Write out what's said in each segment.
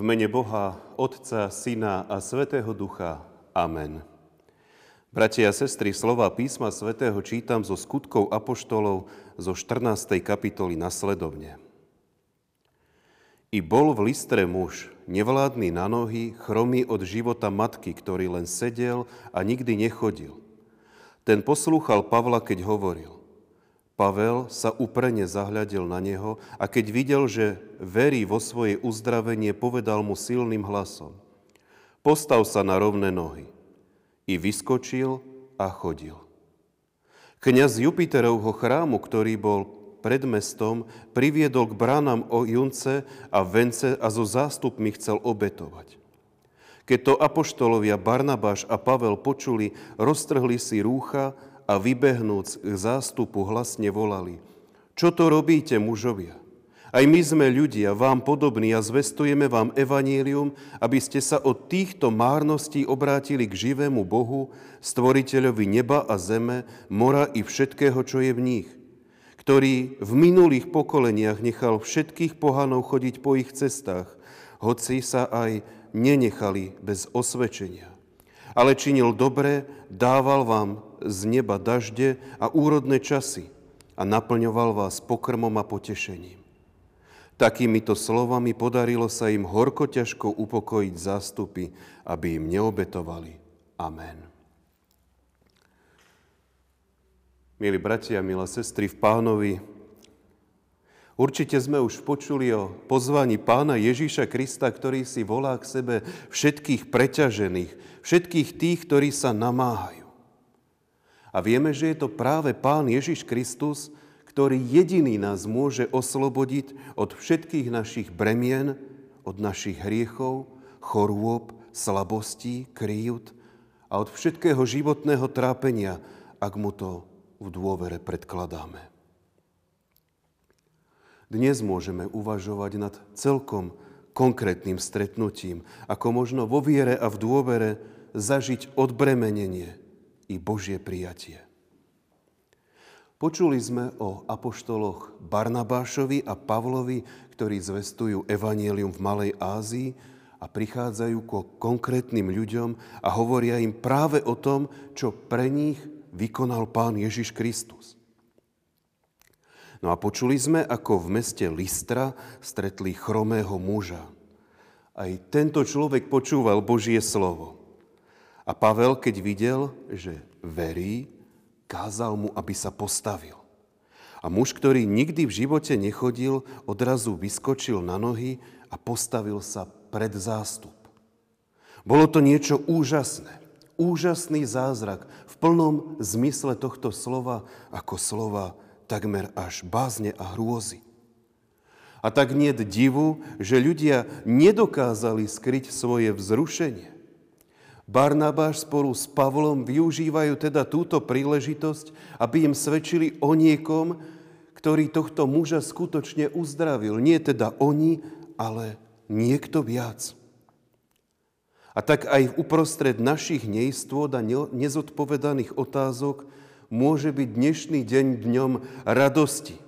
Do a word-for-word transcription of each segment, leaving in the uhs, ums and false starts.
V mene Boha, Otca, Syna a Svätého Ducha. Amen. Bratia a sestry, slová písma svätého čítam zo Skutkov apoštolov zo štrnástej kapitoly nasledovne. I bol v Lystre muž, nevládny na nohy, chromý od života matky, ktorý len sedel a nikdy nechodil. Ten poslúchal Pavla, keď hovoril. Pavel sa úprene zahľadil na neho a keď videl, že verí vo svoje uzdravenie, povedal mu silným hlasom. Postav sa na rovné nohy. I vyskočil a chodil. Kňaz Jupiterovho chrámu, ktorý bol pred mestom, priviedol k bránam o junce a vence a so zástupmi chcel obetovať. Keď to apoštolovia Barnabáš a Pavel počuli, roztrhli si rúcha a vybehnúc k zástupu hlasne volali, čo to robíte, mužovia? Aj my sme ľudia, vám podobní a zvestujeme vám evanílium, aby ste sa od týchto márností obrátili k živému Bohu, stvoriteľovi neba a zeme, mora i všetkého, čo je v nich, ktorý v minulých pokoleniach nechal všetkých pohanov chodiť po ich cestách, hoci sa aj nenechali bez osvedčenia. Ale činil dobre, dával vám z neba dažde a úrodné časy a naplňoval vás pokrmom a potešením. Takýmito slovami podarilo sa im horko ťažko upokojiť zástupy, aby im neobetovali. Amen. Milí bratia, milé sestry v Pánovi, určite sme už počuli o pozvaní Pána Ježiša Krista, ktorý si volá k sebe všetkých preťažených, všetkých tých, ktorí sa namáhajú. A vieme, že je to práve Pán Ježiš Kristus, ktorý jediný nás môže oslobodiť od všetkých našich bremien, od našich hriechov, chorôb, slabostí, kríd a od všetkého životného trápenia, ak mu to v dôvere predkladáme. Dnes môžeme uvažovať nad celkom konkrétnym stretnutím, ako možno vo viere a v dôvere zažiť odbremenenie i Božie prijatie. Počuli sme o apoštoloch Barnabášovi a Pavlovi, ktorí zvestujú evanjelium v Malej Ázii a prichádzajú ku konkrétnym ľuďom a hovoria im práve o tom, čo pre nich vykonal Pán Ježiš Kristus. No a počuli sme, ako v meste Lystra stretli chromého muža. Aj tento človek počúval Božie slovo. A Pavel, keď videl, že verí, kázal mu, aby sa postavil. A muž, ktorý nikdy v živote nechodil, odrazu vyskočil na nohy a postavil sa pred zástup. Bolo to niečo úžasné. Úžasný zázrak v plnom zmysle tohto slova, ako slova takmer až bázne a hrôzy. A tak nie je divu, že ľudia nedokázali skryť svoje vzrušenie. Barnabáš spolu s Pavlom využívajú teda túto príležitosť, aby im svedčili o niekom, ktorý tohto muža skutočne uzdravil. Nie teda oni, ale niekto viac. A tak aj uprostred našich neistôt a nezodpovedaných otázok môže byť dnešný deň dňom radosti.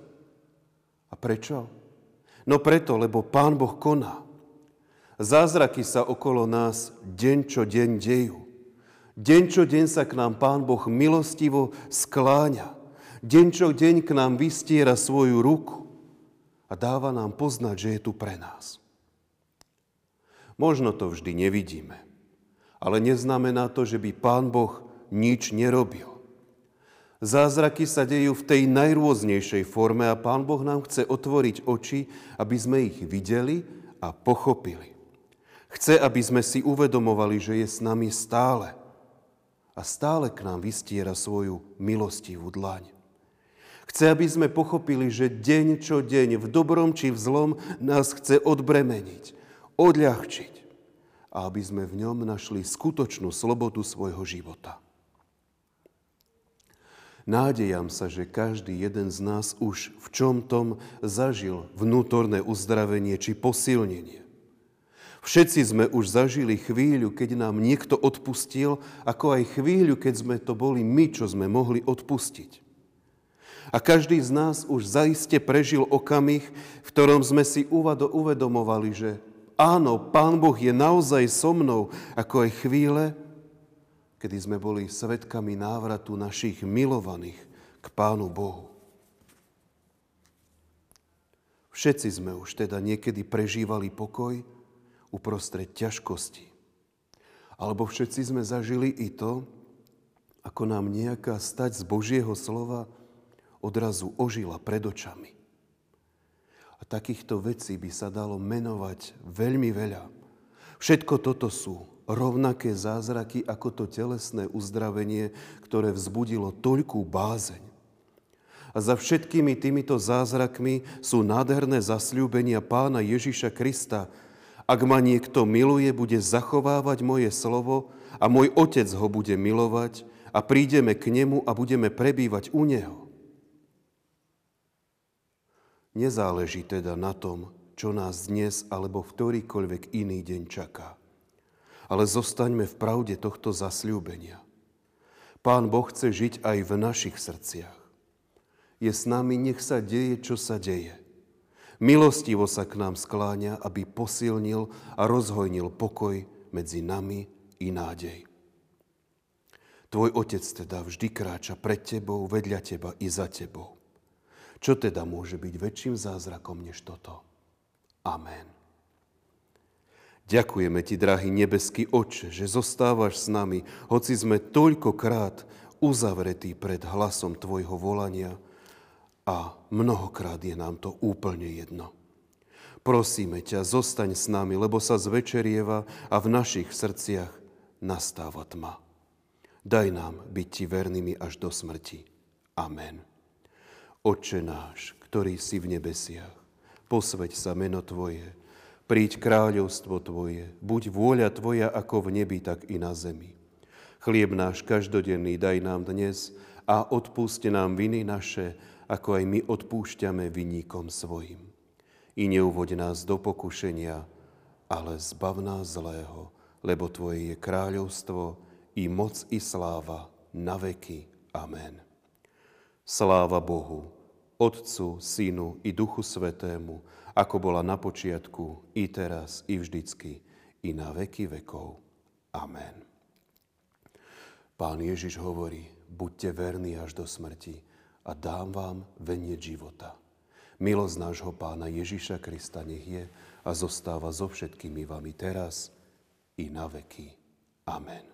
A prečo? No preto, lebo Pán Boh koná. Zázraky sa okolo nás deň čo deň dejú. Deň čo deň sa k nám Pán Boh milostivo skláňa. Deň čo deň k nám vystiera svoju ruku a dáva nám poznať, že je tu pre nás. Možno to vždy nevidíme, ale neznamená to, že by Pán Boh nič nerobil. Zázraky sa dejú v tej najrôznejšej forme a Pán Boh nám chce otvoriť oči, aby sme ich videli a pochopili. Chce, aby sme si uvedomovali, že je s nami stále a stále k nám vystiera svoju milostivú dlaň. Chce, aby sme pochopili, že deň čo deň, v dobrom či v zlom, nás chce odbremeniť, odľahčiť a aby sme v ňom našli skutočnú slobodu svojho života. Nádejam sa, že každý jeden z nás už v čom tom zažil vnútorné uzdravenie či posilnenie. Všetci sme už zažili chvíľu, keď nám niekto odpustil, ako aj chvíľu, keď sme to boli my, čo sme mohli odpustiť. A každý z nás už zaiste prežil okamih, v ktorom sme si uvedomovali, že Áno, Pán Boh je naozaj so mnou, ako aj chvíle, kedy sme boli svedkami návratu našich milovaných k Pánu Bohu. Všetci sme už teda niekedy prežívali pokoj uprostred ťažkosti. Alebo všetci sme zažili i to, ako nám nejaká stať z Božieho slova odrazu ožila pred očami. A takýchto vecí by sa dalo menovať veľmi veľa. Všetko toto sú rovnaké zázraky ako to telesné uzdravenie, ktoré vzbudilo toľkú bázeň. A za všetkými týmito zázrakmi sú nádherné zasľúbenia Pána Ježiša Krista. Ak ma niekto miluje, bude zachovávať moje slovo a môj Otec ho bude milovať a prídeme k nemu a budeme prebývať u neho. Nezáleží teda na tom, čo nás dnes alebo v ktorýkoľvek iný deň čaká. Ale zostaňme v pravde tohto zasľúbenia. Pán Boh chce žiť aj v našich srdciach. Je s nami, nech sa deje, čo sa deje. Milostivo sa k nám skláňa, aby posilnil a rozhojnil pokoj medzi nami i nádej. Tvoj Otec teda vždy kráča pred tebou, vedľa teba i za tebou. Čo teda môže byť väčším zázrakom než toto? Amen. Ďakujeme ti, drahý nebeský Otče, že zostávaš s nami, hoci sme toľkokrát uzavretí pred hlasom tvojho volania, a mnohokrát je nám to úplne jedno. Prosíme ťa, zostaň s nami, lebo sa zvečerieva a v našich srdciach nastáva tma. Daj nám byť ti vernými až do smrti. Amen. Otče náš, ktorý si v nebesiach, posväť sa meno tvoje, príď kráľovstvo tvoje, buď vôľa tvoja ako v nebi, tak i na zemi. Chlieb náš každodenný daj nám dnes a odpústi nám viny naše, ako aj my odpúšťame vinníkom svojim. I neuvoď nás do pokušenia, ale zbav nás zlého, lebo tvoje je kráľovstvo, i moc, i sláva, na veky. Amen. Sláva Bohu, Otcu, Synu i Duchu Svätému, ako bola na počiatku, i teraz, i vždycky, i na veky vekov. Amen. Pán Ježiš hovorí, buďte verní až do smrti, a dám vám veniec života. Milosť nášho Pána Ježiša Krista nech je a zostáva so všetkými vami teraz i na veky. Amen.